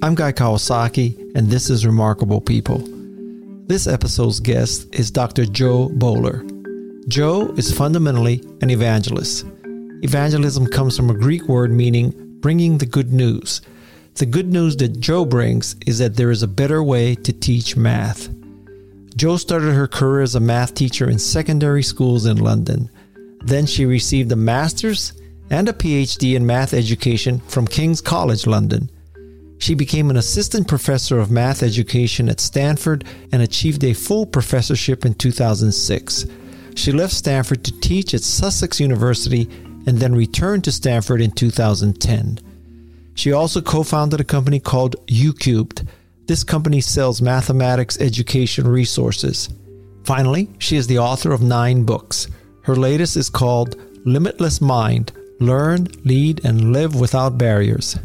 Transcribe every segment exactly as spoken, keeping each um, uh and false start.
I'm Guy Kawasaki, and this is Remarkable People. This episode's guest is Doctor Jo Boaler. Jo is fundamentally an evangelist. Evangelism comes from a Greek word meaning bringing the good news. The good news that Jo brings is that there is a better way to teach math. Jo started her career as a math teacher in secondary schools in London. Then she received a master's and a P H D in math education from King's College London. She became an assistant professor of math education at Stanford and achieved a full professorship in two thousand six. She left Stanford to teach at Sussex University and then returned to Stanford in two thousand ten. She also co-founded a company called YouCubed. This company sells mathematics education resources. Finally, she is the author of nine books. Her latest is called Limitless Mind: Learn, Lead, and Live Without Barriers.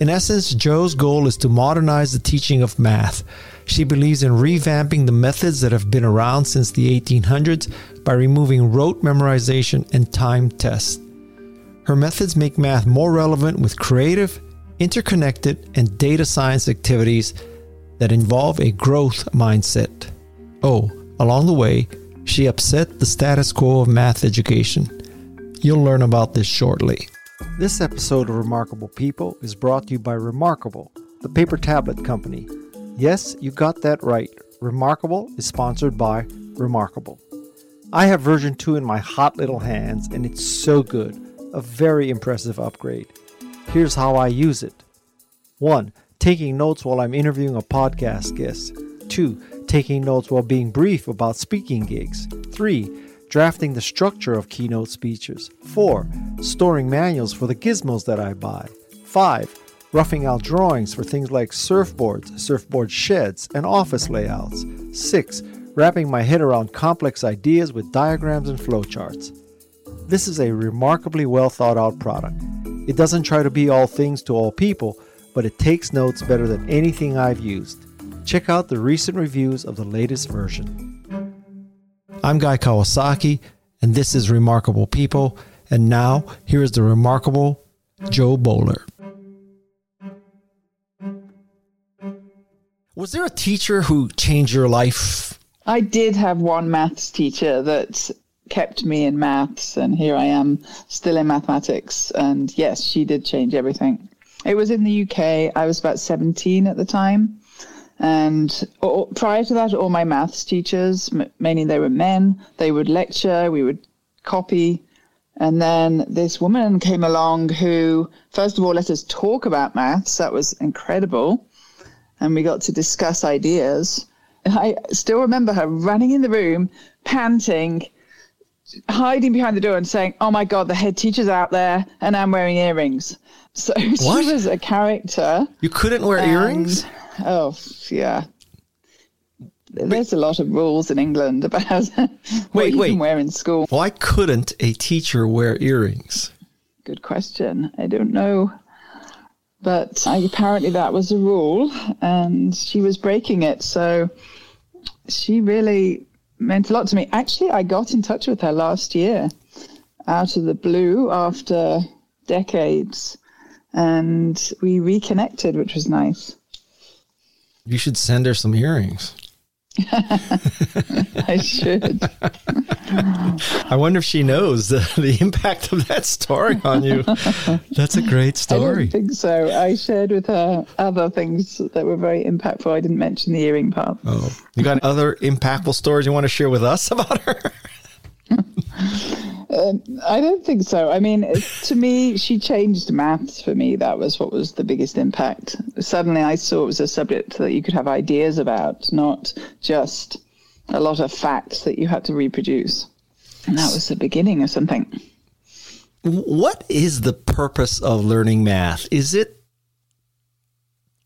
In essence, Jo's goal is to modernize the teaching of math. She believes in revamping the methods that have been around since the eighteen hundreds by removing rote memorization and time tests. Her methods make math more relevant with creative, interconnected, and data science activities that involve a growth mindset. Oh, along the way, she upset the status quo of math education. You'll learn about this shortly. This episode of Remarkable People is brought to you by Remarkable, the paper tablet company. Yes, you got that right. Remarkable is sponsored by Remarkable. I have version two in my hot little hands, and it's so good. A very impressive upgrade. Here's how I use it. one. Taking notes while I'm interviewing a podcast guest. two. Taking notes while being brief about speaking gigs. three. Drafting the structure of keynote speeches. four. Storing manuals for the gizmos that I buy. five. Roughing out drawings for things like surfboards, surfboard sheds, and office layouts. six. Wrapping my head around complex ideas with diagrams and flowcharts. This is a remarkably well thought out product. It doesn't try to be all things to all people, but it takes notes better than anything I've used. Check out the recent reviews of the latest version. I'm Guy Kawasaki, and this is Remarkable People. And now, here is the remarkable Jo Boaler. Was there a teacher who changed your life? I did have one maths teacher that kept me in maths, and here I am still in mathematics. And yes, she did change everything. It was in the U K. I was about seventeen at the time. And or, prior to that, all my maths teachers, m- mainly they were men, they would lecture, we would copy. And then this woman came along who, first of all, let us talk about maths. That was incredible. And we got to discuss ideas. And I still remember her running in the room, panting, hiding behind the door and saying, "Oh, my God, the head teacher's out there and I'm wearing earrings." So what? She was a character. You couldn't wear and, earrings? Oh, yeah. There's wait, a lot of rules in England about what wait, you wait. can wear in school. Why couldn't a teacher wear earrings? Good question. I don't know. But I, apparently that was a rule, and she was breaking it. So she really meant a lot to me. Actually, I got in touch with her last year out of the blue after decades, and we reconnected, which was nice. You should send her some earrings. I should. I wonder if she knows the, the impact of that story on you. That's a great story. I don't think so. I shared with her other things that were very impactful. I didn't mention the earring part. Oh, you got other impactful stories you want to share with us about her? um, I don't think so. I mean, to me, she changed maths for me. That was what was the biggest impact. Suddenly I saw it was a subject that you could have ideas about, not just a lot of facts that you had to reproduce. And that was the beginning of something. What is the purpose of learning math? Is it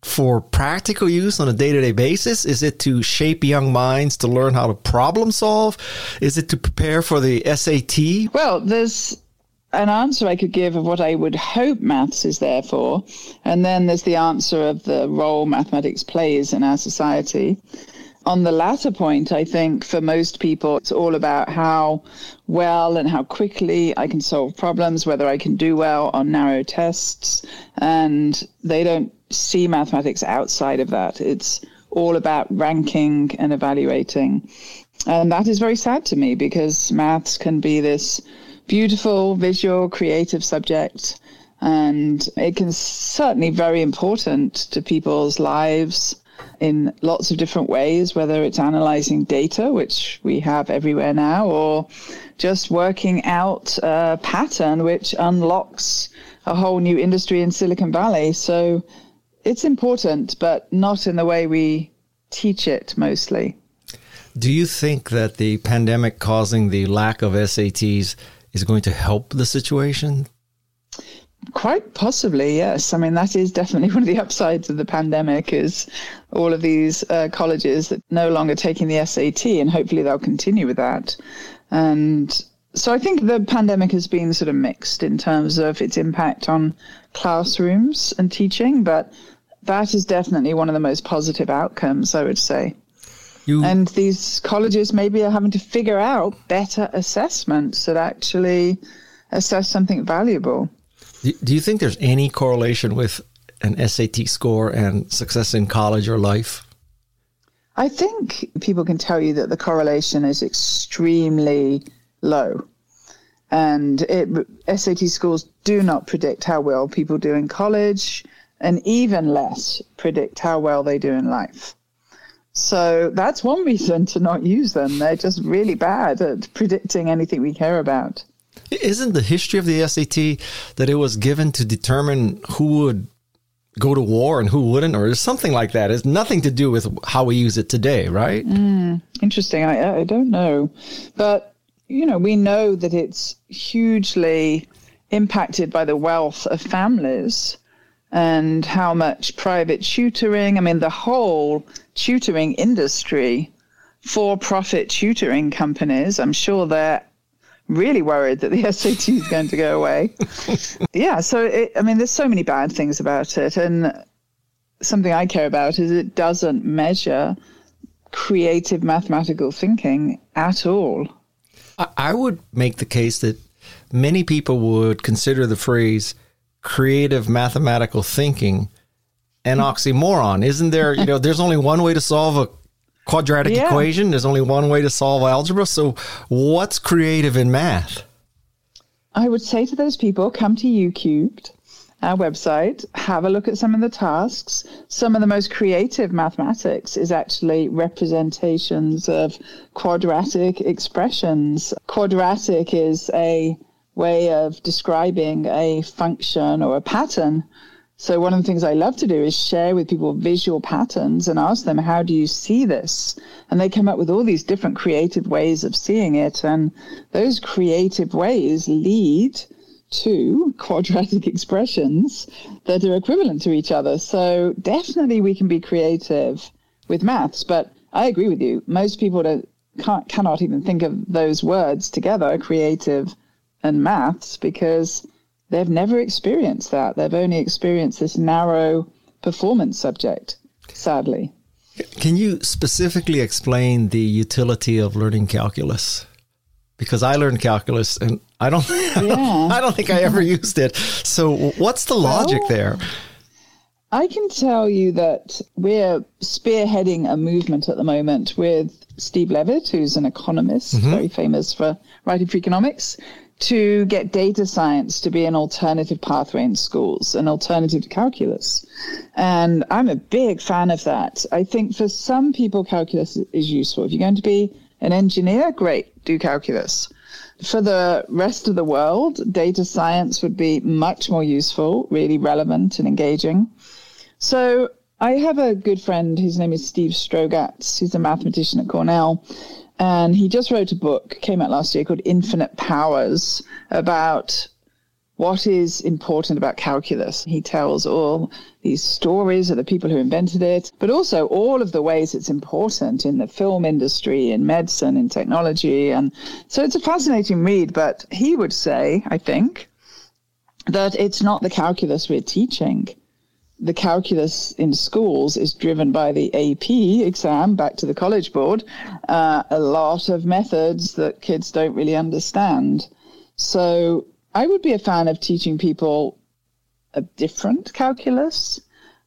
for practical use on a day-to-day basis? Is it to shape young minds to learn how to problem solve? Is it to prepare for the S A T? Well, there's an answer I could give of what I would hope maths is there for. And then there's the answer of the role mathematics plays in our society. On the latter point, I think for most people, it's all about how well and how quickly I can solve problems, whether I can do well on narrow tests. And they don't see mathematics outside of that. It's all about ranking and evaluating. And that is very sad to me, because maths can be this beautiful, visual, creative subject. And it can certainly be very important to people's lives in lots of different ways, whether it's analyzing data, which we have everywhere now, or just working out a pattern which unlocks a whole new industry in Silicon Valley. So it's important, but not in the way we teach it mostly. Do you think that the pandemic causing the lack of S A Ts is going to help the situation? Quite possibly, yes. I mean, that is definitely one of the upsides of the pandemic, is all of these uh, colleges that no longer taking the S A T, and hopefully they'll continue with that. And so I think the pandemic has been sort of mixed in terms of its impact on classrooms and teaching, but that is definitely one of the most positive outcomes, I would say. You... And these colleges maybe are having to figure out better assessments that actually assess something valuable. Do you think there's any correlation with an S A T score and success in college or life? I think people can tell you that the correlation is extremely low. And it, S A T scores do not predict how well people do in college, and even less predict how well they do in life. So that's one reason to not use them. They're just really bad at predicting anything we care about. Isn't the history of the S A T that it was given to determine who would go to war and who wouldn't, or something like that? It's nothing to do with how we use it today, right? Mm, interesting. I, I don't know. But, you know, we know that it's hugely impacted by the wealth of families and how much private tutoring. I mean, the whole tutoring industry, for-profit tutoring companies, I'm sure they're really worried that the S A T is going to go away. Yeah, so, it, I mean, there's so many bad things about it. And something I care about is it doesn't measure creative mathematical thinking at all. I would make the case that many people would consider the phrase creative mathematical thinking an oxymoron. Isn't there, you know, there's only one way to solve a quadratic yeah. equation. There's only one way to solve algebra. So what's creative in math? I would say to those people, come to YouCubed, our website, have a look at some of the tasks. Some of the most creative mathematics is actually representations of quadratic expressions. Quadratic is a way of describing a function or a pattern. So one of the things I love to do is share with people visual patterns and ask them, how do you see this? And they come up with all these different creative ways of seeing it. And those creative ways lead to quadratic expressions that are equivalent to each other. So definitely we can be creative with maths. But I agree with you. Most people don't, can't, cannot even think of those words together, creative and maths, because they've never experienced that. They've only experienced this narrow performance subject, sadly. Can you specifically explain the utility of learning calculus? Because I learned calculus and I don't, yeah. I, don't I don't think I ever used it. So what's the logic well, there? I can tell you that we're spearheading a movement at the moment with Steve Levitt, who's an economist, mm-hmm. very famous for writing for economics, to get data science to be an alternative pathway in schools, an alternative to calculus. And I'm a big fan of that. I think for some people, calculus is useful. If you're going to be an engineer, great, do calculus. For the rest of the world, data science would be much more useful, really relevant and engaging. So I have a good friend, his name is Steve Strogatz, he's a mathematician at Cornell. And he just wrote a book, came out last year, called Infinite Powers, about what is important about calculus. He tells all these stories of the people who invented it, but also all of the ways it's important in the film industry, in medicine, in technology. And so it's a fascinating read, but he would say, I think, that it's not the calculus we're teaching. the calculus in schools is driven by the A P exam, back to the College Board, uh, a lot of methods that kids don't really understand. So I would be a fan of teaching people a different calculus.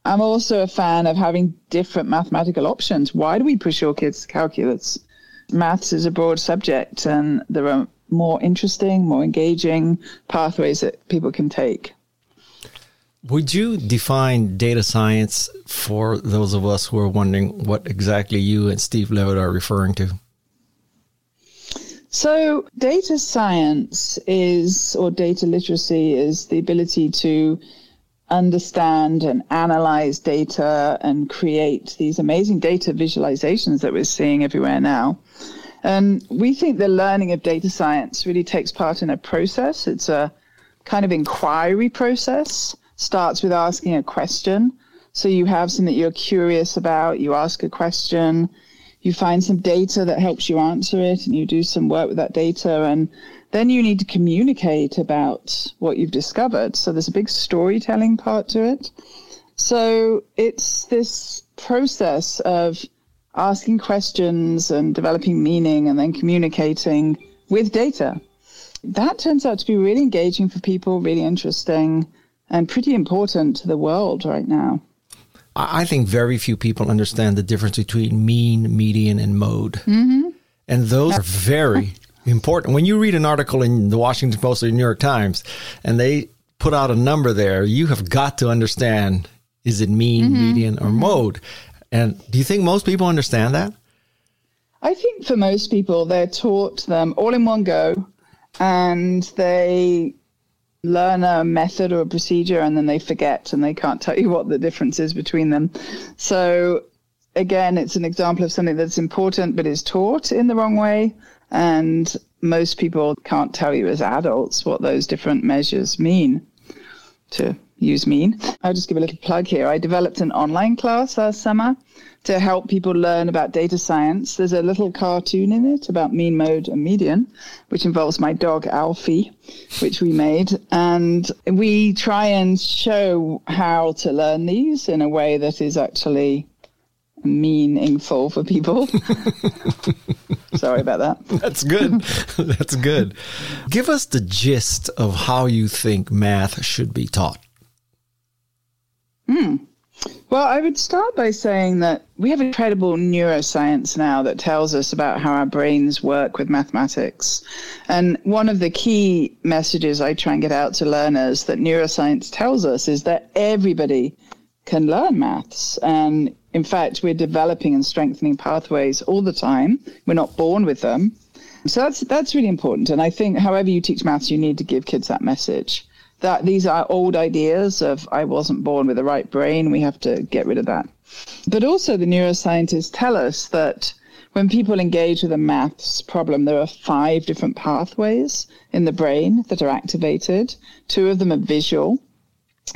I'm also a fan of having different mathematical options. Why do we push your kids to calculus? Maths is a broad subject, and there are more interesting, more engaging pathways that people can take. Would you define data science for those of us who are wondering what exactly you and Steve Levitt are referring to? So data science is, or data literacy is, the ability to understand and analyze data and create these amazing data visualizations that we're seeing everywhere now. And we think the learning of data science really takes part in a process. It's a kind of inquiry process. Starts with asking a question. So you have something that you're curious about, you ask a question, you find some data that helps you answer it, and you do some work with that data, and then you need to communicate about what you've discovered. So there's a big storytelling part to it. So it's this process of asking questions and developing meaning and then communicating with data. That turns out to be really engaging for people, really interesting, and pretty important to the world right now. I think very few people understand the difference between mean, median, and mode. Mm-hmm. And those are very important. When you read an article in the Washington Post or the New York Times, and they put out a number there, you have got to understand, is it mean, mm-hmm. median, or mm-hmm. mode? And do you think most people understand that? I think for most people, they're taught them all in one go, and they learn a method or a procedure, and then they forget and they can't tell you what the difference is between them. So again, it's an example of something that's important but is taught in the wrong way, and most people can't tell you as adults what those different measures mean, to use mean. I'll just give a little plug here. I developed an online class last summer to help people learn about data science. There's a little cartoon in it about mean, mode, and median, which involves my dog, Alfie, which we made. And we try and show how to learn these in a way that is actually meaningful for people. Sorry about that. That's good. That's good. Give us the gist of how you think math should be taught. Hmm. Well, I would start by saying that we have incredible neuroscience now that tells us about how our brains work with mathematics. And one of the key messages I try and get out to learners that neuroscience tells us is that everybody can learn maths. And in fact, we're developing and strengthening pathways all the time. We're not born with them. So that's that's really important. And I think however you teach maths, you need to give kids that message. That these are old ideas of I wasn't born with the right brain. We have to get rid of that. But also the neuroscientists tell us that when people engage with a maths problem, there are five different pathways in the brain that are activated. Two of them are visual.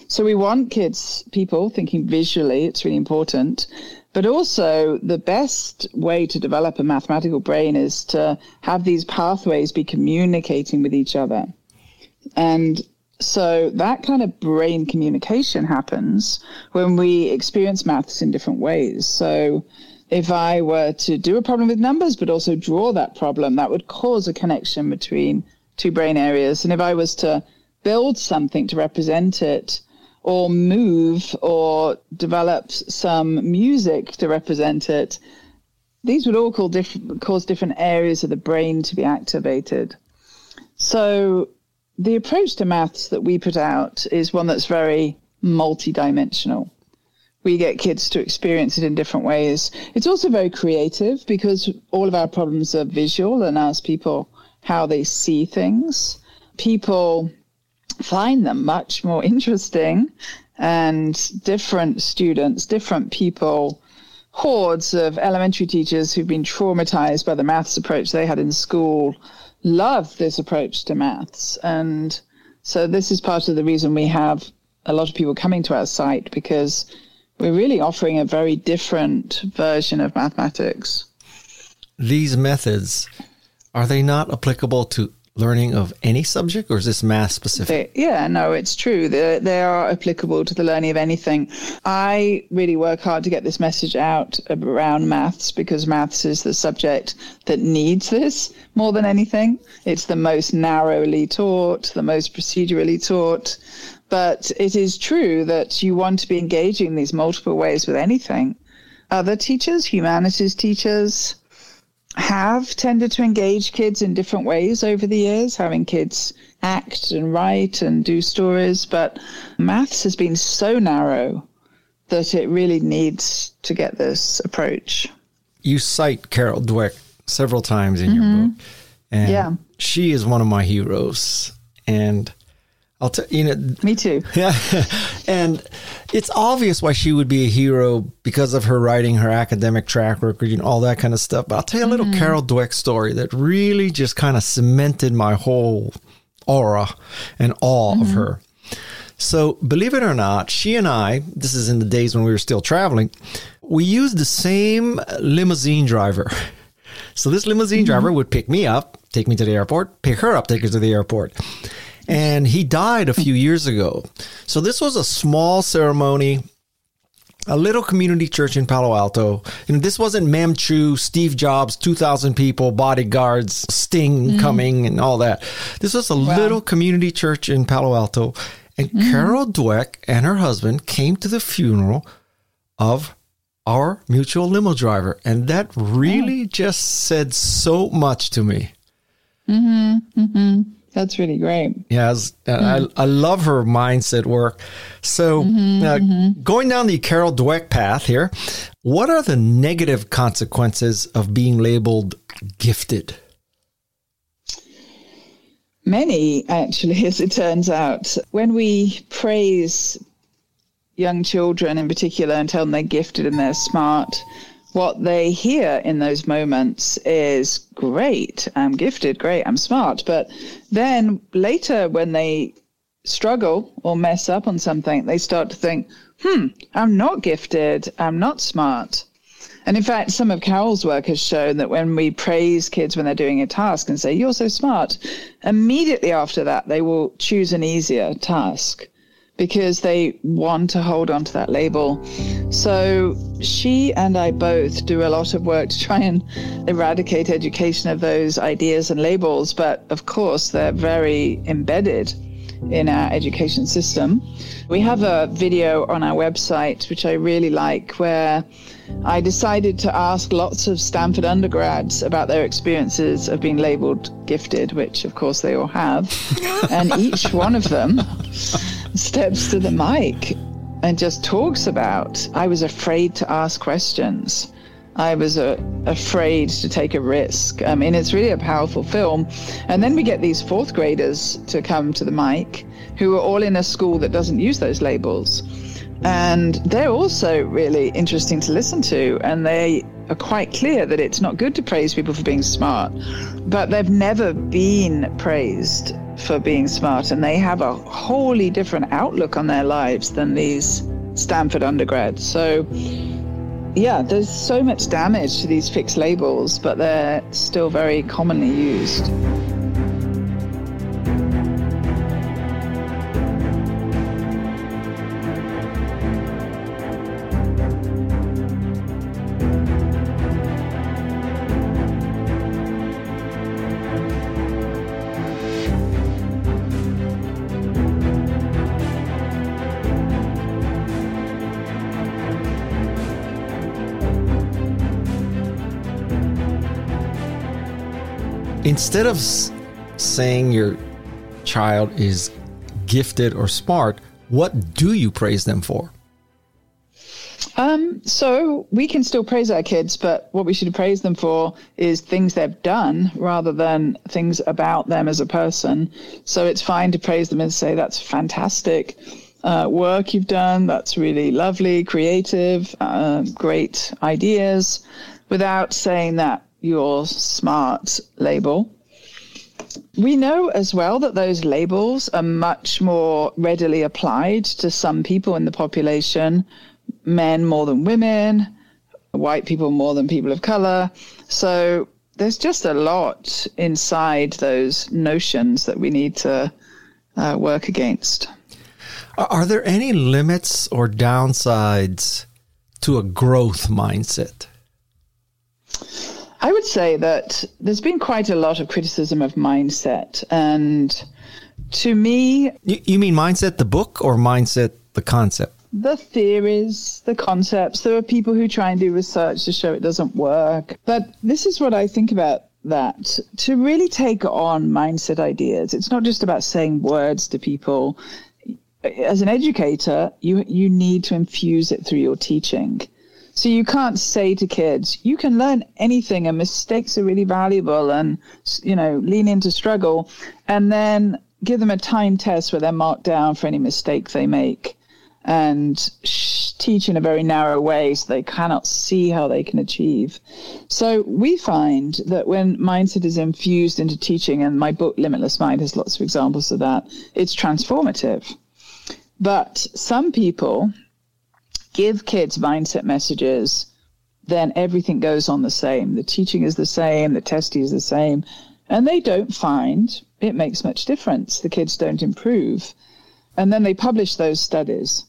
So we want kids, people thinking visually. It's really important. But also the best way to develop a mathematical brain is to have these pathways be communicating with each other. And so that kind of brain communication happens when we experience maths in different ways. So if I were to do a problem with numbers, but also draw that problem, that would cause a connection between two brain areas. And if I was to build something to represent it, or move, or develop some music to represent it, these would all cause different areas of the brain to be activated. So the approach to maths that we put out is one that's very multidimensional. We get kids to experience it in different ways. It's also very creative because all of our problems are visual and ask people how they see things. People find them much more interesting, and different students, different people, hordes of elementary teachers who've been traumatized by the maths approach they had in school love this approach to maths. And so this is part of the reason we have a lot of people coming to our site, because we're really offering a very different version of mathematics. These methods, are they not applicable to learning of any subject, or is this math specific? They, yeah, no, it's true. They, they are applicable to the learning of anything. I really work hard to get this message out around maths, because maths is the subject that needs this more than anything. It's the most narrowly taught, the most procedurally taught. But it is true that you want to be engaging in these multiple ways with anything. Other teachers, humanities teachers, have tended to engage kids in different ways over the years, having kids act and write and do stories. But maths has been so narrow that it really needs to get this approach. You cite Carol Dweck several times in mm-hmm. your book. And yeah. she is one of my heroes. And I'll tell you know. Me too. Yeah. And it's obvious why she would be a hero because of her writing, her academic track record, you know, all that kind of stuff. But I'll tell you a little mm-hmm. Carol Dweck story that really just kind of cemented my whole aura and awe mm-hmm. of her. So believe it or not, she and I, this is in the days when we were still traveling, we used the same limousine driver. So this limousine mm-hmm. driver would pick me up, take me to the airport, pick her up, take her to the airport. And he died a few years ago. So this was a small ceremony, a little community church in Palo Alto. And this wasn't Ma'am Chu, Steve Jobs, two thousand people, bodyguards, Sting mm. coming and all that. This was a wow. little community church in Palo Alto. And mm. Carol Dweck and her husband came to the funeral of our mutual limo driver. And that really oh. just said so much to me. Mm-hmm, mm-hmm. That's really great. Yeah, uh, mm-hmm. I I love her mindset work. So mm-hmm, uh, mm-hmm. going down the Carol Dweck path here, what are the negative consequences of being labeled gifted? Many, actually, as it turns out. When we praise young children in particular and tell them they're gifted and they're smart, what they hear in those moments is, great, I'm gifted, great, I'm smart. But then later when they struggle or mess up on something, they start to think, hmm, I'm not gifted, I'm not smart. And in fact, some of Carol's work has shown that when we praise kids when they're doing a task and say, you're so smart, immediately after that, they will choose an easier task, because they want to hold on to that label. So she and I both do a lot of work to try and eradicate education of those ideas and labels. But of course, they're very embedded in our education system. We have a video on our website, which I really like, where I decided to ask lots of Stanford undergrads about their experiences of being labeled gifted, which of course they all have. And each one of them steps to the mic and just talks about, I was afraid to ask questions. I was uh, afraid to take a risk. I mean, it's really a powerful film. And then we get these fourth graders to come to the mic who are all in a school that doesn't use those labels. And they're also really interesting to listen to. And they are quite clear that it's not good to praise people for being smart, but they've never been praised for being smart. And they have a wholly different outlook on their lives than these Stanford undergrads. So yeah, there's so much damage to these fixed labels, but they're still very commonly used. Instead of saying your child is gifted or smart, what do you praise them for? Um, so we can still praise our kids, but what we should praise them for is things they've done rather than things about them as a person. So it's fine to praise them and say, that's fantastic uh, work you've done. That's really lovely, creative, uh, great ideas, without saying that your smart label. We know as well that those labels are much more readily applied to some people in the population, men more than women, white people more than people of color. So there's just a lot inside those notions that we need to uh, work against. Are there any limits or downsides to a growth mindset? I would say that there's been quite a lot of criticism of mindset. And to me... You, you mean mindset the book or mindset the concept? The theories, the concepts. There are people who try and do research to show it doesn't work. But this is what I think about that. To really take on mindset ideas, it's not just about saying words to people. As an educator, you you need to infuse it through your teaching. So you can't say to kids, you can learn anything and mistakes are really valuable and, you know, lean into struggle, and then give them a time test where they're marked down for any mistake they make, and teach in a very narrow way so they cannot see how they can achieve. So we find that when mindset is infused into teaching, and my book Limitless Mind has lots of examples of that, it's transformative. But some people give kids mindset messages, then everything goes on the same. The teaching is the same, the test is the same, and they don't find it makes much difference. The kids don't improve. And then they publish those studies.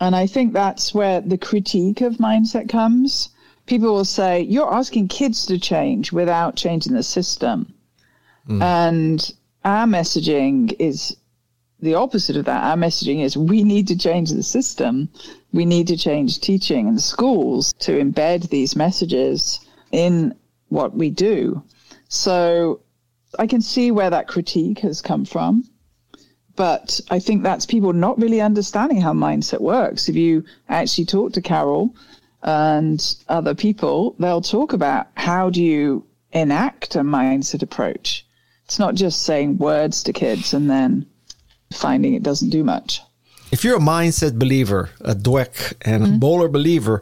And I think that's where the critique of mindset comes. People will say, you're asking kids to change without changing the system. Mm. And our messaging is the opposite of that. Our messaging is we need to change the system. We need to change teaching and schools to embed these messages in what we do. So I can see where that critique has come from. But I think that's people not really understanding how mindset works. If you actually talk to Carol and other people, they'll talk about how do you enact a mindset approach. It's not just saying words to kids and then finding it doesn't do much. If you're a mindset believer, a Dweck and mm-hmm. Boaler believer,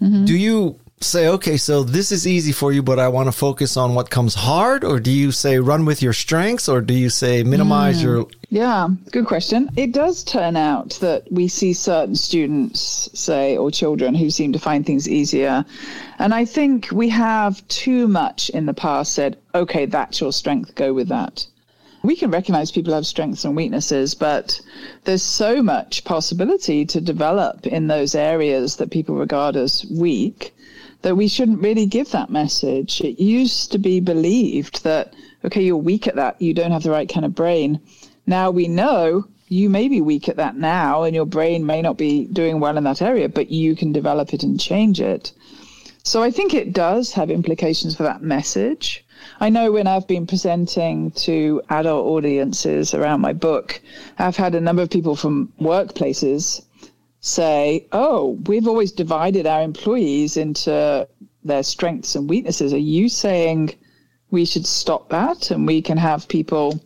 mm-hmm. do you say, okay, so this is easy for you, but I want to focus on what comes hard? Or do you say run with your strengths? Or do you say minimize mm. your... Yeah, good question. It does turn out that we see certain students, say, or children who seem to find things easier. And I think we have too much in the past said, okay, that's your strength, go with that. We can recognize people have strengths and weaknesses, but there's so much possibility to develop in those areas that people regard as weak that we shouldn't really give that message. It used to be believed that, okay, you're weak at that, you don't have the right kind of brain. Now we know you may be weak at that now, and your brain may not be doing well in that area, but you can develop it and change it. So I think it does have implications for that message. I know when I've been presenting to adult audiences around my book, I've had a number of people from workplaces say, oh, we've always divided our employees into their strengths and weaknesses. Are you saying we should stop that and we can have people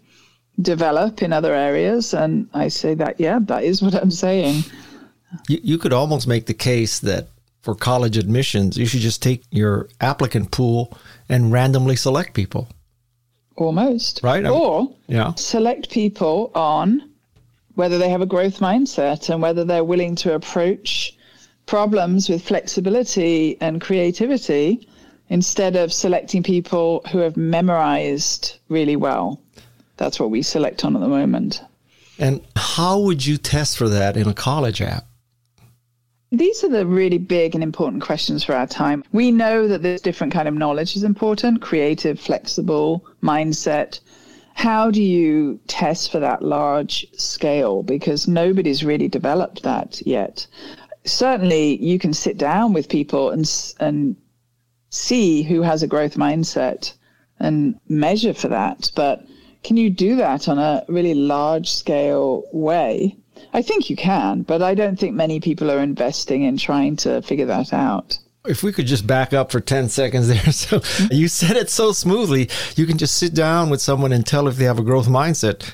develop in other areas? And I say that, yeah, that is what I'm saying. You, you could almost make the case that for college admissions, you should just take your applicant pool and randomly select people. Almost. Right? Or I mean, yeah. select people on whether they have a growth mindset and whether they're willing to approach problems with flexibility and creativity instead of selecting people who have memorized really well. That's what we select on at the moment. And how would you test for that in a college app? These are the really big and important questions for our time. We know that this different kind of knowledge is important, creative, flexible, mindset. How do you test for that large scale? Because nobody's really developed that yet. Certainly, you can sit down with people and and see who has a growth mindset and measure for that. But can you do that on a really large scale way? I think you can, but I don't think many people are investing in trying to figure that out. If we could just back up for ten seconds there. So you said it so smoothly. You can just sit down with someone and tell if they have a growth mindset.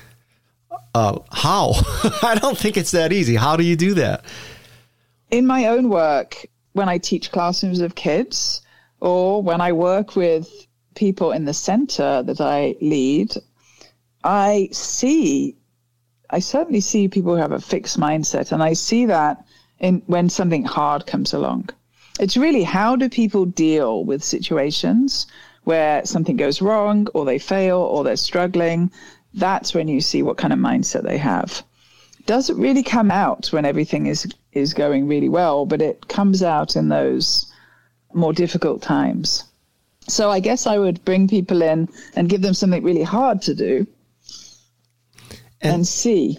Uh, how? I don't think it's that easy. How do you do that? In my own work, when I teach classrooms of kids or when I work with people in the center that I lead, I see, I certainly see people who have a fixed mindset. And I see that in when something hard comes along. It's really how do people deal with situations where something goes wrong or they fail or they're struggling, that's when you see what kind of mindset they have. It doesn't really come out when everything is, is going really well, but it comes out in those more difficult times. So I guess I would bring people in and give them something really hard to do and, and see.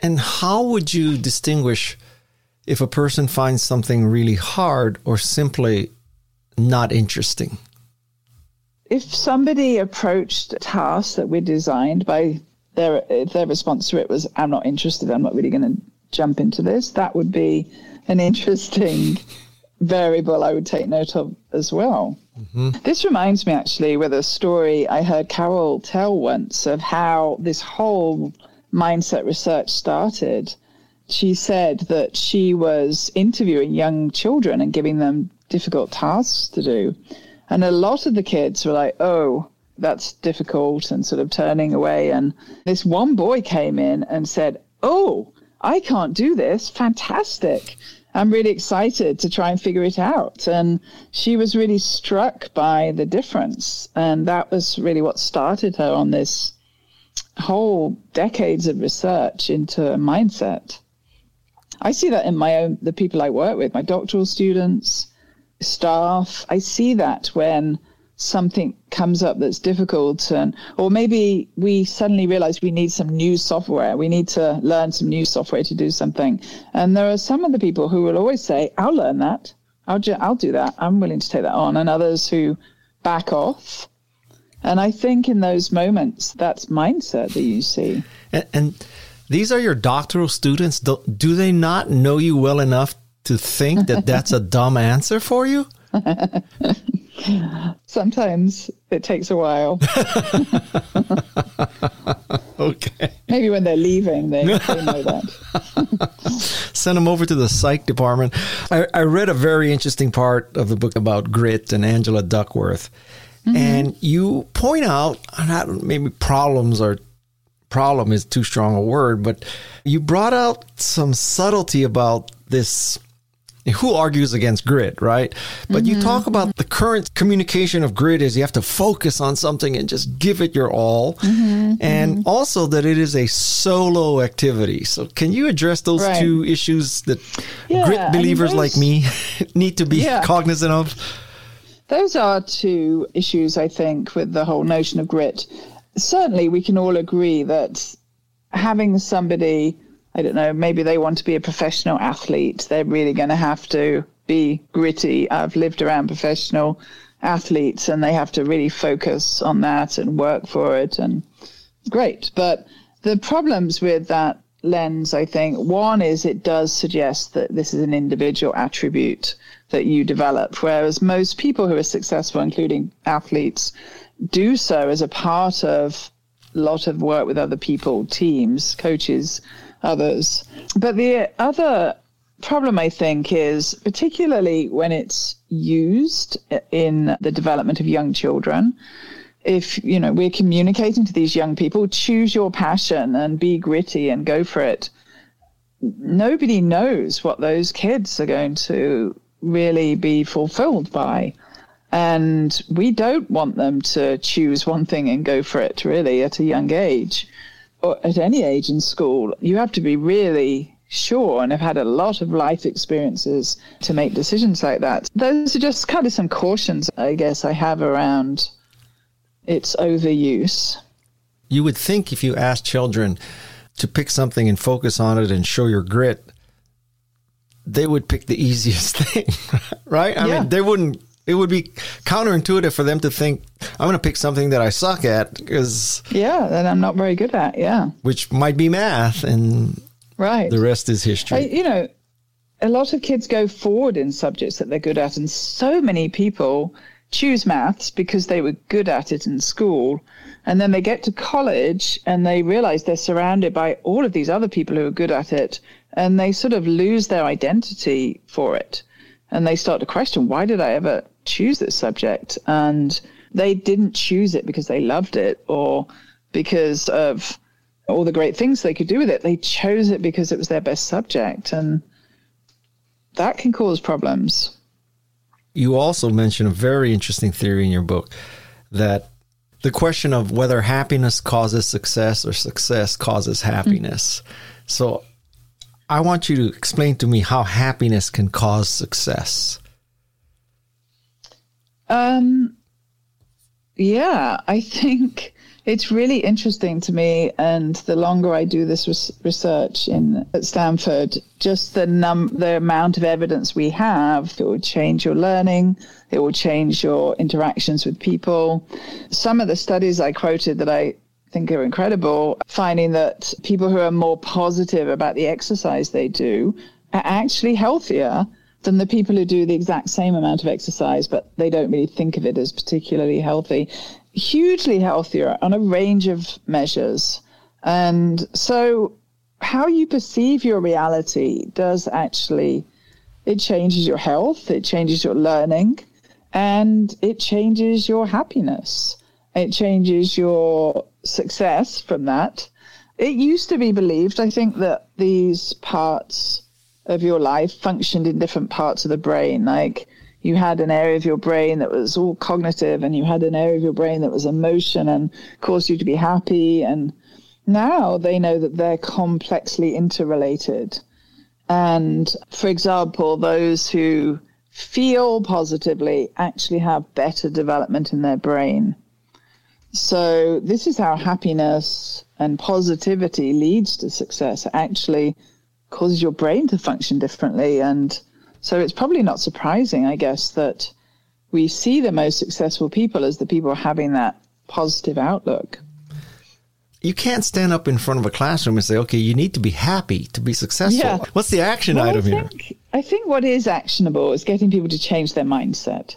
And how would you distinguish if a person finds something really hard or simply not interesting? If somebody approached a task that we designed by their, if their response to it was, I'm not interested, I'm not really going to jump into this, that would be an interesting variable I would take note of as well. Mm-hmm. This reminds me actually with a story I heard Carol tell once of how this whole mindset research started. She said that she was interviewing young children and giving them difficult tasks to do. And a lot of the kids were like, oh, that's difficult, and sort of turning away. And this one boy came in and said, oh, I can't do this. Fantastic. I'm really excited to try and figure it out. And she was really struck by the difference. And that was really what started her on this whole decades of research into mindset. I see that in my own, the people I work with, my doctoral students, staff. I see that when something comes up that's difficult, and or maybe we suddenly realize we need some new software. We need to learn some new software to do something. And there are some of the people who will always say, I'll learn that. I'll, ju- I'll do that. I'm willing to take that on. And others who back off. And I think in those moments, that's mindset that you see. And, and these are your doctoral students. Do, do they not know you well enough to think that that's a dumb answer for you? Sometimes it takes a while. Okay. Maybe when they're leaving, they, they know that. Send them over to the psych department. I, I read a very interesting part of the book about grit and Angela Duckworth. Mm-hmm. And you point out, maybe problems are problem is too strong a word, but you brought out some subtlety about this, who argues against grit, right? But mm-hmm. you talk about the current communication of grit is you have to focus on something and just give it your all. Mm-hmm. And mm-hmm. also that it is a solo activity. So can you address those right. two issues that yeah, grit believers like me need to be yeah. cognizant of? Those are two issues, I think, with the whole notion of grit. Certainly we can all agree that having somebody, I don't know, maybe they want to be a professional athlete. They're really going to have to be gritty. I've lived around professional athletes and they have to really focus on that and work for it. And great. But the problems with that lens, I think, one is it does suggest that this is an individual attribute that you develop, whereas most people who are successful, including athletes, do so as a part of a lot of work with other people, teams, coaches, others. But the other problem, I think, is particularly when it's used in the development of young children. If, you know, we're communicating to these young people, choose your passion and be gritty and go for it. Nobody knows what those kids are going to really be fulfilled by. And we don't want them to choose one thing and go for it, really, at a young age. Or at any age in school, you have to be really sure and have had a lot of life experiences to make decisions like that. Those are just kind of some cautions, I guess, I have around its overuse. You would think if you asked children to pick something and focus on it and show your grit, they would pick the easiest thing, right? I yeah. mean, they wouldn't. It would be counterintuitive for them to think, I'm going to pick something that I suck at because yeah, that I'm not very good at, yeah. which might be math, and right. the rest is history. I, you know, a lot of kids go forward in subjects that they're good at, and so many people choose maths because they were good at it in school, and then they get to college and they realize they're surrounded by all of these other people who are good at it, and they sort of lose their identity for it. And they start to question, why did I ever choose this subject? And they didn't choose it because they loved it or because of all the great things they could do with it. They chose it because it was their best subject. And that can cause problems. you also mention a very interesting theory in your book, that the question of whether happiness causes success or success causes happiness. Mm-hmm. So I want you to explain to me how happiness can cause success. Um, yeah, I think it's really interesting to me. And the longer I do this res- research in at Stanford, just the num- the amount of evidence we have, it will change your learning. It will change your interactions with people. Some of the studies I quoted that I think are incredible, finding that people who are more positive about the exercise they do are actually healthier than the people who do the exact same amount of exercise, but they don't really think of it as particularly healthy. Hugely healthier on a range of measures. And so how you perceive your reality does actually, it changes your health, it changes your learning, and it changes your happiness. It changes your success from that. It used to be believed, I think, that these parts of your life functioned in different parts of the brain. Like you had an area of your brain that was all cognitive, and you had an area of your brain that was emotion and caused you to be happy. And now they know that they're complexly interrelated. And for example, those who feel positively actually have better development in their brain. So this is how happiness and positivity leads to success. It actually causes your brain to function differently. And so it's probably not surprising, I guess, that we see the most successful people as the people having that positive outlook. You can't stand up in front of a classroom and say, okay, you need to be happy to be successful. Yeah. What's the action well, item I think, here? I think what is actionable is getting people to change their mindset.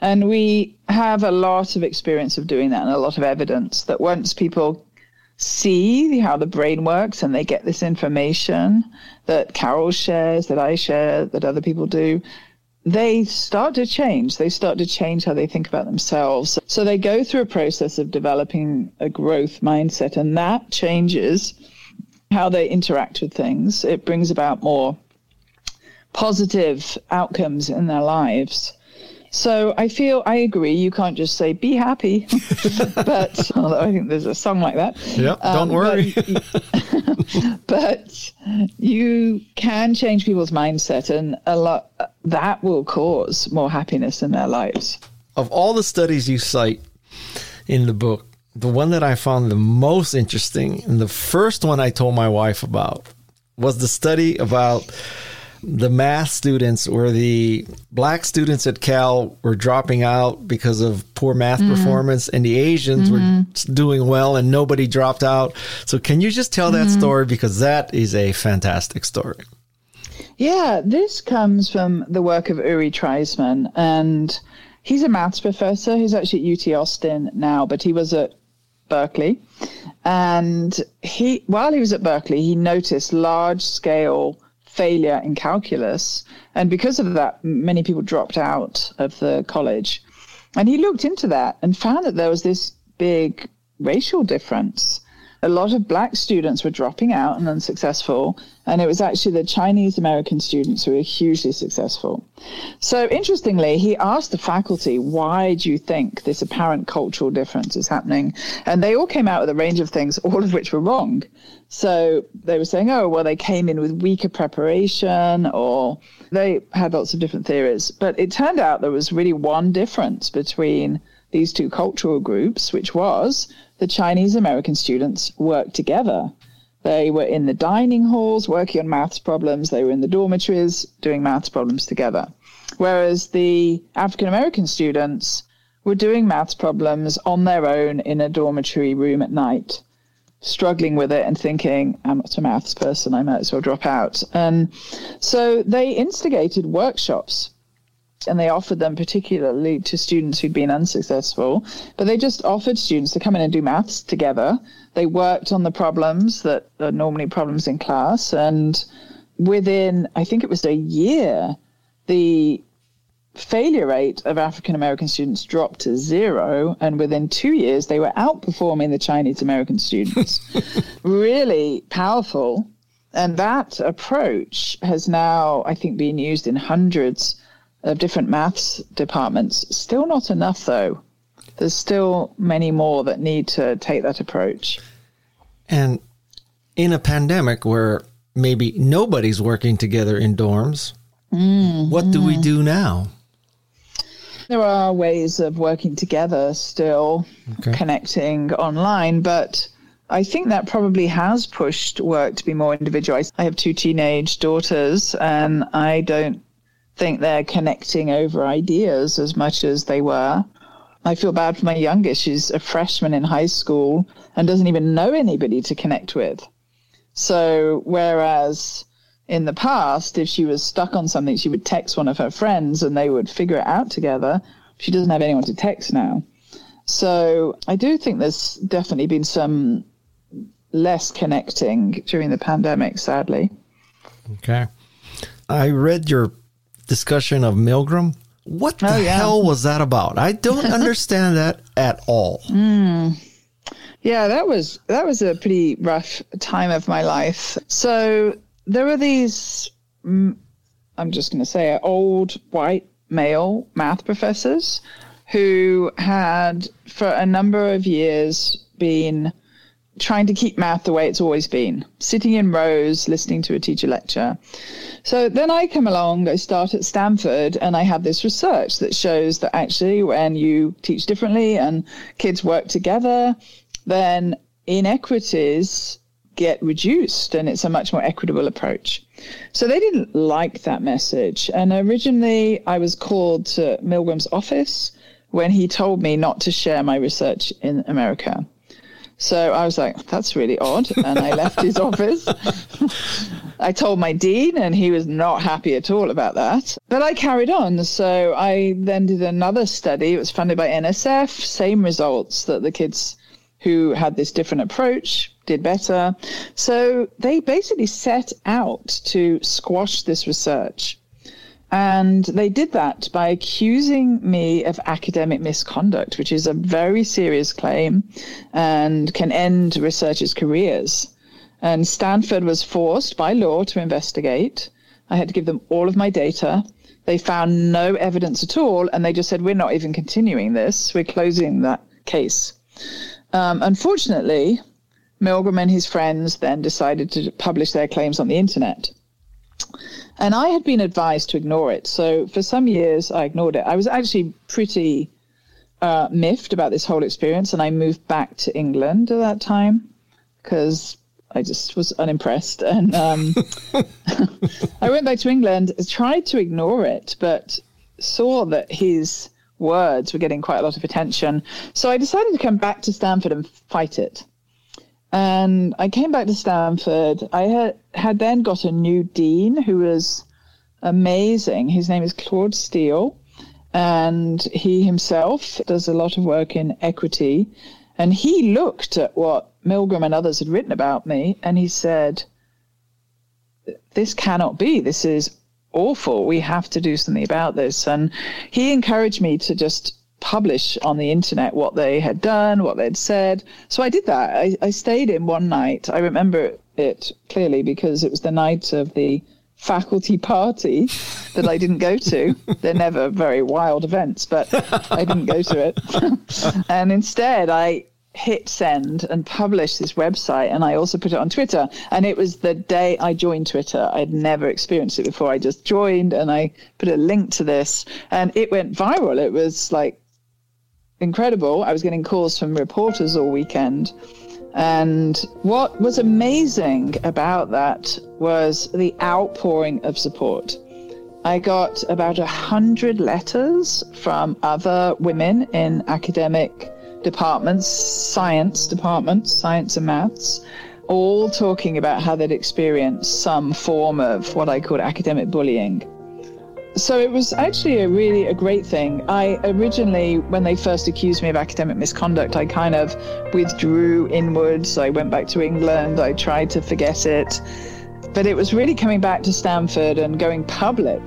And we have a lot of experience of doing that and a lot of evidence that once people see how the brain works and they get this information that Carol shares, that I share, that other people do, they start to change. They start to change how they think about themselves. So they go through a process of developing a growth mindset, and that changes how they interact with things. It brings about more positive outcomes in their lives. So I feel I agree. You can't just say, be happy. But although I think there's a song like that. Yep, um, don't worry. But, but you can change people's mindset, and a lot that will cause more happiness in their lives. Of all the studies you cite in the book, the one that I found the most interesting, and the first one I told my wife about, was the study about the math students, or the black students at Cal were dropping out because of poor math mm-hmm. performance, and the Asians mm-hmm. were doing well and nobody dropped out. So can you just tell mm-hmm. that story? Because that is a fantastic story. Yeah, this comes from the work of Uri Treisman, and he's a maths professor. He's actually at U T Austin now, but he was at Berkeley. And he, while he was at Berkeley, he noticed large scale failure in calculus, and because of that many people dropped out of the college. And he looked into that and found that there was this big racial difference. A lot of black students were dropping out and unsuccessful, and it was actually the Chinese American students who were hugely successful. So interestingly, he asked the faculty, why do you think this apparent cultural difference is happening? And they all came out with a range of things, all of which were wrong. So they were saying, oh, well, they came in with weaker preparation, or they had lots of different theories. But it turned out there was really one difference between these two cultural groups, which was the Chinese American students worked together. They were in the dining halls working on maths problems. They were in the dormitories doing maths problems together. Whereas the African American students were doing maths problems on their own in a dormitory room at night, struggling with it and thinking, I'm not a maths person, I might as well drop out. And so they instigated workshops, and they offered them particularly to students who'd been unsuccessful, but they just offered students to come in and do maths together. They worked on the problems that are normally problems in class, and within, I think it was a year, the failure rate of African American students dropped to zero, and within two years they were outperforming the Chinese American students. Really powerful. And that approach has now, I think, been used in hundreds of different maths departments. Still not enough, though. There's still many more that need to take that approach. And in a pandemic where maybe nobody's working together in dorms, mm, what mm. do we do now? There are ways of working together still, okay. connecting online, but I think that probably has pushed work to be more individualized. I have two teenage daughters, and I don't think they're connecting over ideas as much as they were. I feel bad for my youngest. She's a freshman in high school and doesn't even know anybody to connect with. So whereas in the past, if she was stuck on something, she would text one of her friends and they would figure it out together. She doesn't have anyone to text now. So I do think there's definitely been some less connecting during the pandemic, sadly. Okay. I read your discussion of Milgram. What the oh, yeah. hell was that about? I don't understand that at all. Mm. Yeah, that was that was a pretty rough time of my life. So there were these, I'm just going to say, old white male math professors who had, for a number of years, been trying to keep math the way it's always been, sitting in rows, listening to a teacher lecture. So then I come along, I start at Stanford, and I have this research that shows that actually when you teach differently and kids work together, then inequities get reduced, and it's a much more equitable approach. So they didn't like that message. And originally I was called to Milgram's office when he told me not to share my research in America. So I was like, that's really odd. And I left his office. I told my dean, and he was not happy at all about that. But I carried on. So I then did another study. It was funded by N S F. Same results, that the kids who had this different approach did better. So they basically set out to squash this research. And they did that by accusing me of academic misconduct, which is a very serious claim and can end researchers' careers. And Stanford was forced by law to investigate. I had to give them all of my data. They found no evidence at all, and they just said, we're not even continuing this. We're closing that case. Um, unfortunately, Milgram and his friends then decided to publish their claims on the internet. And I had been advised to ignore it. So for some years, I ignored it. I was actually pretty uh, miffed about this whole experience, and I moved back to England at that time because I just was unimpressed. And um, I went back to England, tried to ignore it, but saw that his words were getting quite a lot of attention. So I decided to come back to Stanford and fight it. And I came back to Stanford. I had, had then got a new dean who was amazing. His name is Claude Steele, and he himself does a lot of work in equity. And he looked at what Milgram and others had written about me, and he said, this cannot be. This is awful. We have to do something about this. And he encouraged me to just publish on the internet what they had done, what they'd said. So I did that. I, I stayed in one night. I remember it clearly because it was the night of the faculty party that I didn't go to. They're never very wild events, but I didn't go to it. And instead I hit send and published this website, and I also put it on Twitter. And it was the day I joined Twitter. I'd never experienced it before. I just joined, and I put a link to this, and it went viral. It was like incredible. I was getting calls from reporters all weekend. And what was amazing about that was the outpouring of support. I got about a hundred letters from other women in academic departments, science departments, science and maths, all talking about how they'd experienced some form of what I called academic bullying. So it was actually a really a great thing. I originally, when they first accused me of academic misconduct, I kind of withdrew inwards. I went back to England. I tried to forget it. But it was really coming back to Stanford and going public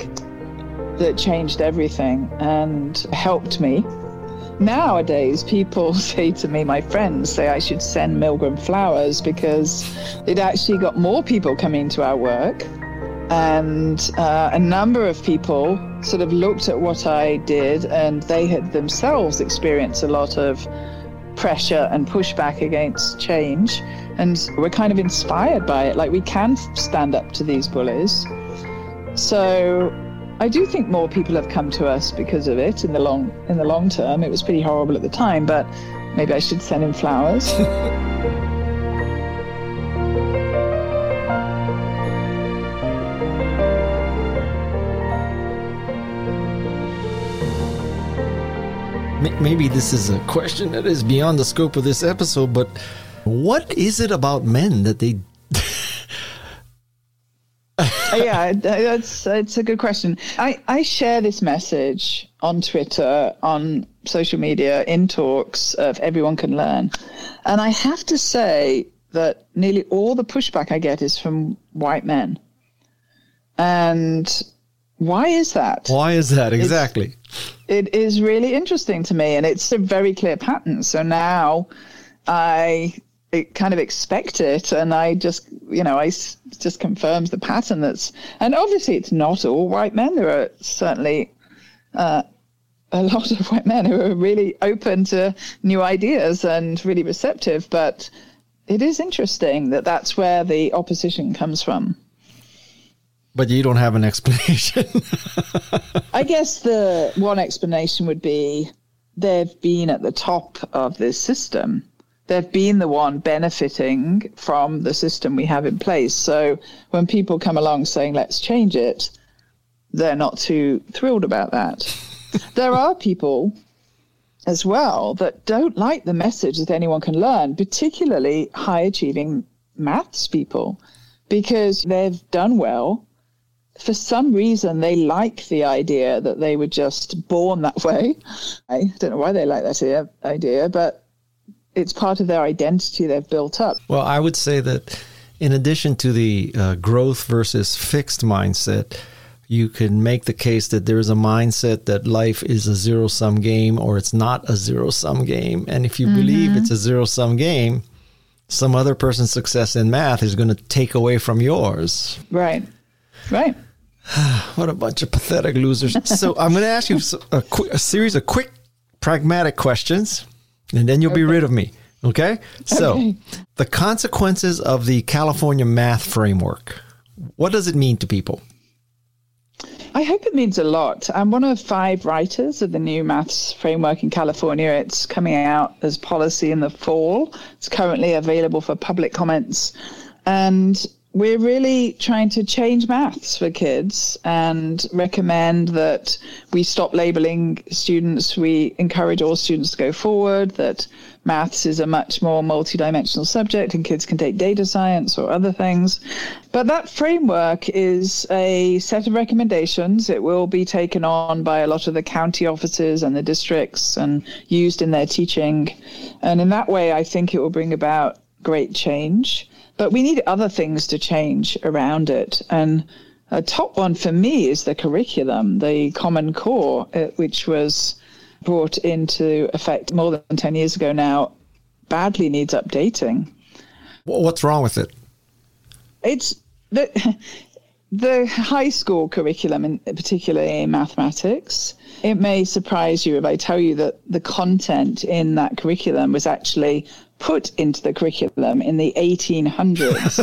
that changed everything and helped me. Nowadays, people say to me, my friends say I should send Milgram flowers because it actually got more people coming to our work. And uh, a number of people sort of looked at what I did, and they had themselves experienced a lot of pressure and pushback against change, and we're kind of inspired by it, like we can stand up to these bullies. So I do think more people have come to us because of it in the long in the long term. It was pretty horrible at the time, but maybe I should send him flowers. Maybe this is a question that is beyond the scope of this episode, but what is it about men that they... Yeah, that's it's a good question. I, I share this message on Twitter, on social media, in talks of everyone can learn. And I have to say that nearly all the pushback I get is from white men. And why is that? Why is that? Exactly. It's, it is really interesting to me, and it's a very clear pattern. So now I... It kind of expect it, and I just, you know, I s- just confirms the pattern. That's, and obviously it's not all white men. There are certainly uh, a lot of white men who are really open to new ideas and really receptive, but it is interesting that that's where the opposition comes from. But you don't have an explanation. I guess the one explanation would be they've been at the top of this system. They've been the one benefiting from the system we have in place. So when people come along saying, let's change it, they're not too thrilled about that. There are people as well that don't like the message that anyone can learn, particularly high-achieving maths people, because they've done well. For some reason, they like the idea that they were just born that way. I don't know why they like that idea, but it's part of their identity they've built up. Well, I would say that in addition to the uh, growth versus fixed mindset, you can make the case that there is a mindset that life is a zero-sum game, or it's not a zero-sum game. And if you mm-hmm. believe it's a zero-sum game, some other person's success in math is going to take away from yours. Right, right. What a bunch of pathetic losers. So I'm going to ask you a, qu- a series of quick, pragmatic questions. And then you'll okay. be rid of me, okay? So okay. The consequences of the California math framework, what does it mean to people? I hope it means a lot. I'm one of five writers of the new maths framework in California. It's coming out as policy in the fall. It's currently available for public comments. And we're really trying to change maths for kids and recommend that we stop labeling students. We encourage all students to go forward, that maths is a much more multidimensional subject and kids can take data science or other things. But that framework is a set of recommendations. It will be taken on by a lot of the county offices and the districts and used in their teaching. And in that way, I think it will bring about great change. But we need other things to change around it. And a top one for me is the curriculum, the Common Core, which was brought into effect more than ten years ago now, badly needs updating. What's wrong with it? It's the, the high school curriculum, in, particularly in mathematics. It may surprise you if I tell you that the content in that curriculum was actually put into the curriculum in the eighteen hundreds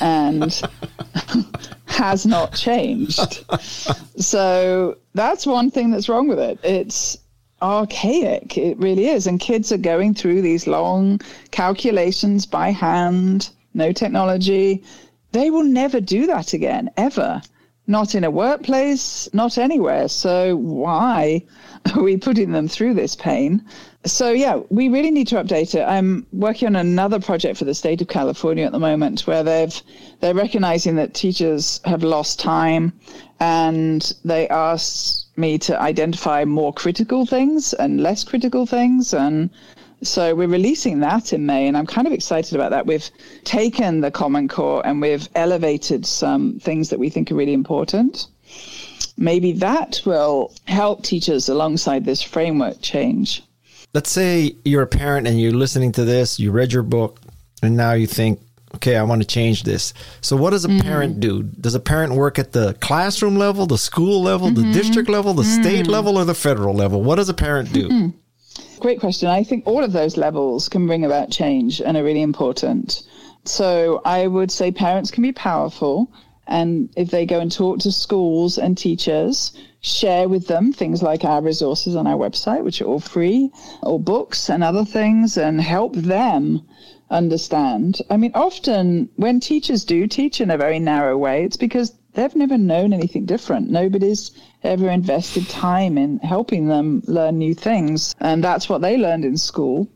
and has not changed. So that's one thing that's wrong with it. It's archaic. It really is. And kids are going through these long calculations by hand, no technology. They will never do that again, ever. Not in a workplace, not anywhere. So why are we putting them through this pain? So, yeah, we really need to update it. I'm working on another project for the state of California at the moment where they've, they're recognizing that teachers have lost time, and they asked me to identify more critical things and less critical things. And so we're releasing that in May, and I'm kind of excited about that. We've taken the Common Core and we've elevated some things that we think are really important. Maybe that will help teachers alongside this framework change. Let's say you're a parent and you're listening to this, you read your book, and now you think, okay, I want to change this. So what does a mm-hmm. parent do? Does a parent work at the classroom level, the school level, mm-hmm. the district level, the mm-hmm. state level, or the federal level? What does a parent do? Mm-hmm. Great question. I think all of those levels can bring about change and are really important. So I would say parents can be powerful. And if they go and talk to schools and teachers, share with them things like our resources on our website, which are all free, or books and other things, and help them understand. I mean, often when teachers do teach in a very narrow way, it's because they've never known anything different. Nobody's ever invested time in helping them learn new things. And that's what they learned in school.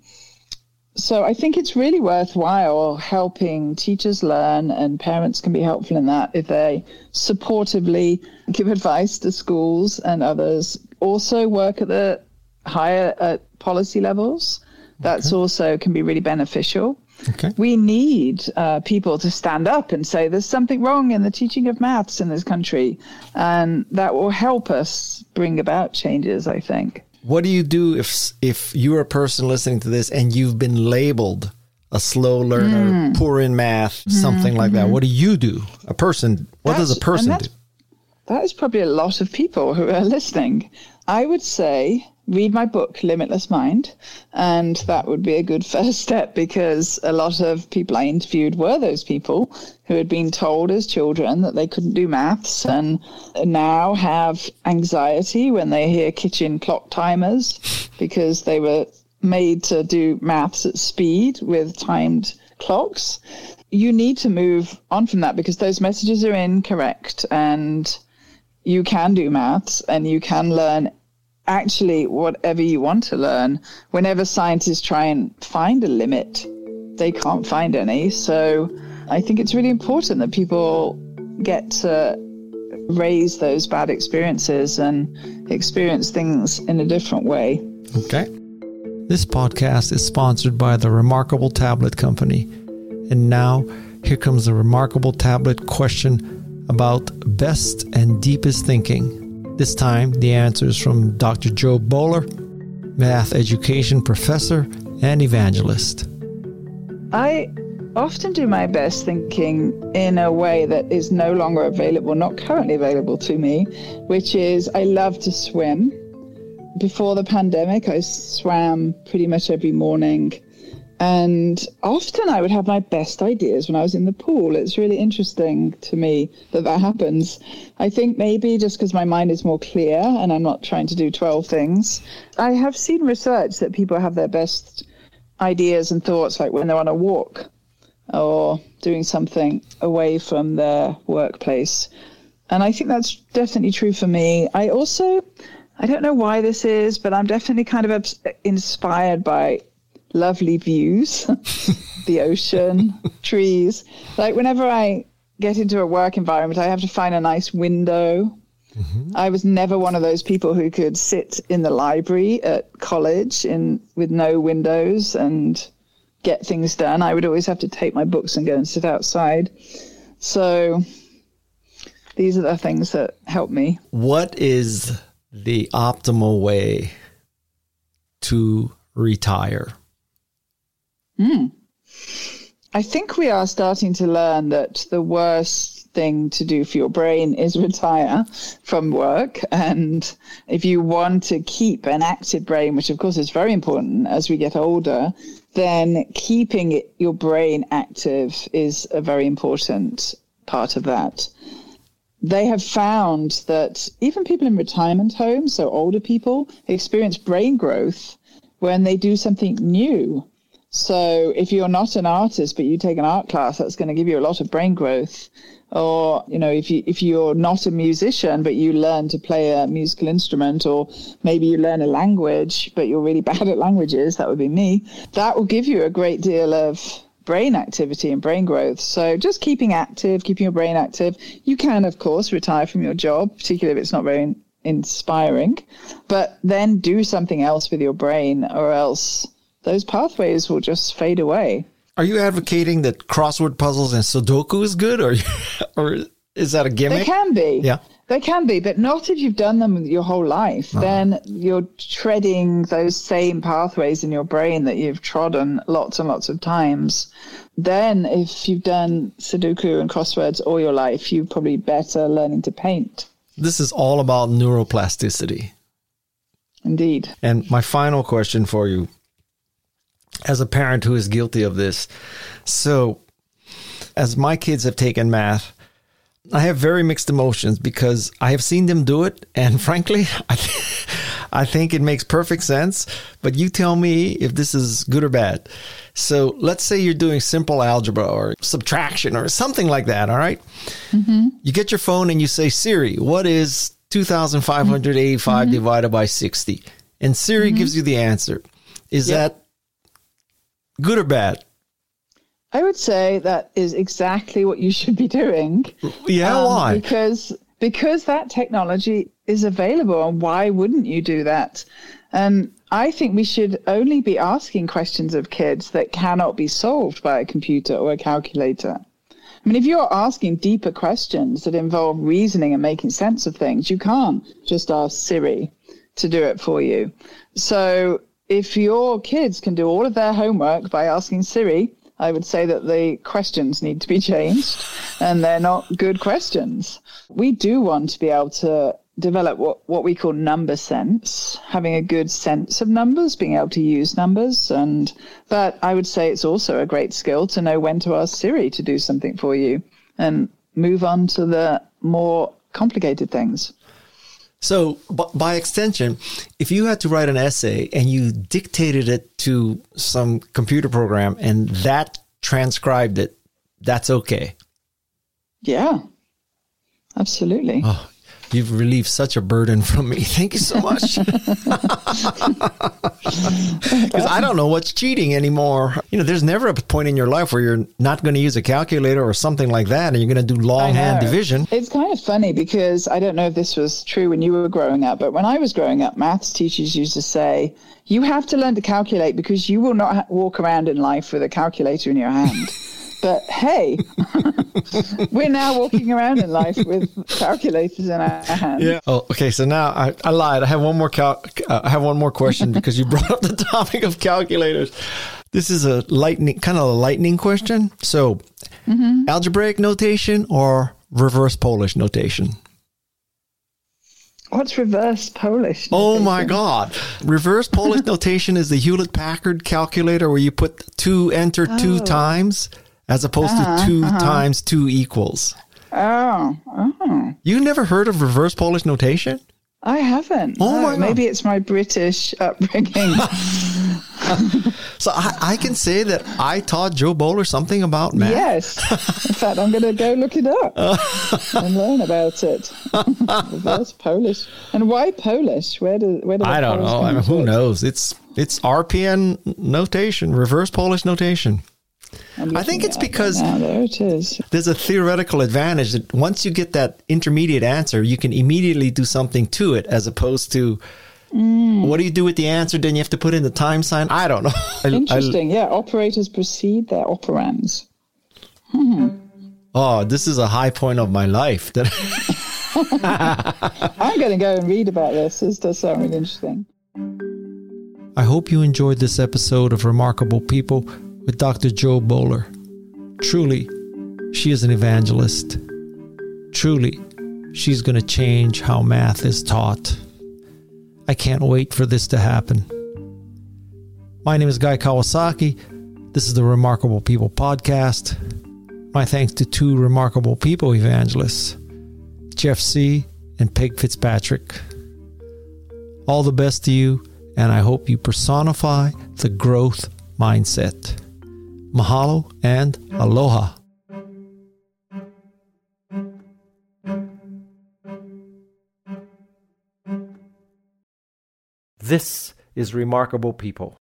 So I think it's really worthwhile helping teachers learn, and parents can be helpful in that if they supportively give advice to schools and others. Also work at the higher uh, policy levels. That's okay. Also can be really beneficial. Okay. We need uh, people to stand up and say there's something wrong in the teaching of maths in this country. And that will help us bring about changes, I think. What do you do if if you're a person listening to this and you've been labeled a slow learner, mm. poor in math, something mm-hmm. like that? What do you do? A person, what that's, does a person do? That is probably a lot of people who are listening. I would say read my book, Limitless Mind, and that would be a good first step, because a lot of people I interviewed were those people who had been told as children that they couldn't do maths and now have anxiety when they hear kitchen clock timers because they were made to do maths at speed with timed clocks. You need to move on from that because those messages are incorrect, and you can do maths and you can learn actually whatever you want to learn. Whenever scientists try and find a limit, they can't find any. So I think it's really important that people get to raise those bad experiences and experience things in a different way. Okay. This podcast is sponsored by the Remarkable Tablet Company. And now here comes the Remarkable Tablet question about best and deepest thinking. This time, the answer is from Doctor Jo Boaler, math education professor and evangelist. I often do my best thinking in a way that is no longer available, not currently available to me, which is I love to swim. Before the pandemic, I swam pretty much every morning. And often I would have my best ideas when I was in the pool. It's really interesting to me that that happens. I think maybe just because my mind is more clear and I'm not trying to do twelve things. I have seen research that people have their best ideas and thoughts like when they're on a walk or doing something away from their workplace. And I think that's definitely true for me. I also, I don't know why this is, but I'm definitely kind of inspired by lovely views, the ocean, trees. Like whenever I get into a work environment, I have to find a nice window. Mm-hmm. I was never one of those people who could sit in the library at college in with no windows and get things done. I would always have to take my books and go and sit outside. So these are the things that help me. What is the optimal way to retire? Mm. I think we are starting to learn that the worst thing to do for your brain is retire from work. And if you want to keep an active brain, which of course is very important as we get older, then keeping it, your brain active is a very important part of that. They have found that even people in retirement homes, so older people, experience brain growth when they do something new. So if you're not an artist, but you take an art class, that's going to give you a lot of brain growth. Or, you know, if you, if you're not a musician, but you learn to play a musical instrument, or maybe you learn a language, but you're really bad at languages, that would be me, that will give you a great deal of brain activity and brain growth. So just keeping active, keeping your brain active. You can, of course, retire from your job, particularly if it's not very inspiring, but then do something else with your brain, or else those pathways will just fade away. Are you advocating that crossword puzzles and Sudoku is good, or or is that a gimmick? They can be. Yeah. They can be, but not if you've done them your whole life. Oh. Then you're treading those same pathways in your brain that you've trodden lots and lots of times. Then if you've done Sudoku and crosswords all your life, you're probably better learning to paint. This is all about neuroplasticity. Indeed. And my final question for you, as a parent who is guilty of this, so as my kids have taken math, I have very mixed emotions because I have seen them do it. And frankly, I, th- I think it makes perfect sense. But you tell me if this is good or bad. So let's say you're doing simple algebra or subtraction or something like that. All right. Mm-hmm. You get your phone and you say, Siri, what is two thousand five hundred eighty-five mm-hmm. divided by sixty? And Siri mm-hmm. gives you the answer. Is yep. that good or bad? I would say that is exactly what you should be doing. Yeah, um, why? Because because that technology is available, and why wouldn't you do that? And I think we should only be asking questions of kids that cannot be solved by a computer or a calculator. I mean, if you're asking deeper questions that involve reasoning and making sense of things, you can't just ask Siri to do it for you. So if your kids can do all of their homework by asking Siri, I would say that the questions need to be changed, and they're not good questions. We do want to be able to develop what, what we call number sense, having a good sense of numbers, being able to use numbers. And but I would say it's also a great skill to know when to ask Siri to do something for you and move on to the more complicated things. So by extension, if you had to write an essay and you dictated it to some computer program and that transcribed it, that's okay. Yeah, absolutely. Oh, you've relieved such a burden from me. Thank you so much. Because I don't know what's cheating anymore. You know, there's never a point in your life where you're not going to use a calculator or something like that, and you're going to do longhand division. It's kind of funny because I don't know if this was true when you were growing up, but when I was growing up, maths teachers used to say, you have to learn to calculate because you will not ha- walk around in life with a calculator in your hand. But hey, we're now walking around in life with calculators in our hands. Yeah. Oh, okay. So now I, I lied. I have one more cal- uh, I have one more question because you brought up the topic of calculators. This is a lightning, kind of a lightning question. So, mm-hmm. algebraic notation or reverse Polish notation? What's reverse Polish notation? Oh my God. Reverse Polish notation is the Hewlett-Packard calculator where you put two, enter oh. two times. As opposed uh-huh, to two uh-huh. times two equals. Oh, oh. You never heard of reverse Polish notation? I haven't. Oh, oh my God. Maybe it's my British upbringing. So I, I can say that I taught Jo Boaler something about math. Yes. In fact, I'm going to go look it up and learn about it. Reverse Polish. And why Polish? Where do, where do I don't Polish know. I mean, who it? knows? It's it's R P N notation, reverse Polish notation. I think it's because now, there it is. There's a theoretical advantage that once you get that intermediate answer, you can immediately do something to it as opposed to mm. what do you do with the answer? Then you have to put in the time sign. I don't know. Interesting. I, I, yeah. Operators precede their operands. Hmm. Oh, this is a high point of my life. That I'm going to go and read about this. This does sound really interesting. I hope you enjoyed this episode of Remarkable People with Doctor Jo Boaler. Truly, she is an evangelist. Truly, she's going to change how math is taught. I can't wait for this to happen. My name is Guy Kawasaki. This is the Remarkable People podcast. My thanks to two remarkable people evangelists, Jeff C. and Peg Fitzpatrick. All the best to you, and I hope you personify the growth mindset. Mahalo and aloha. This is Remarkable People.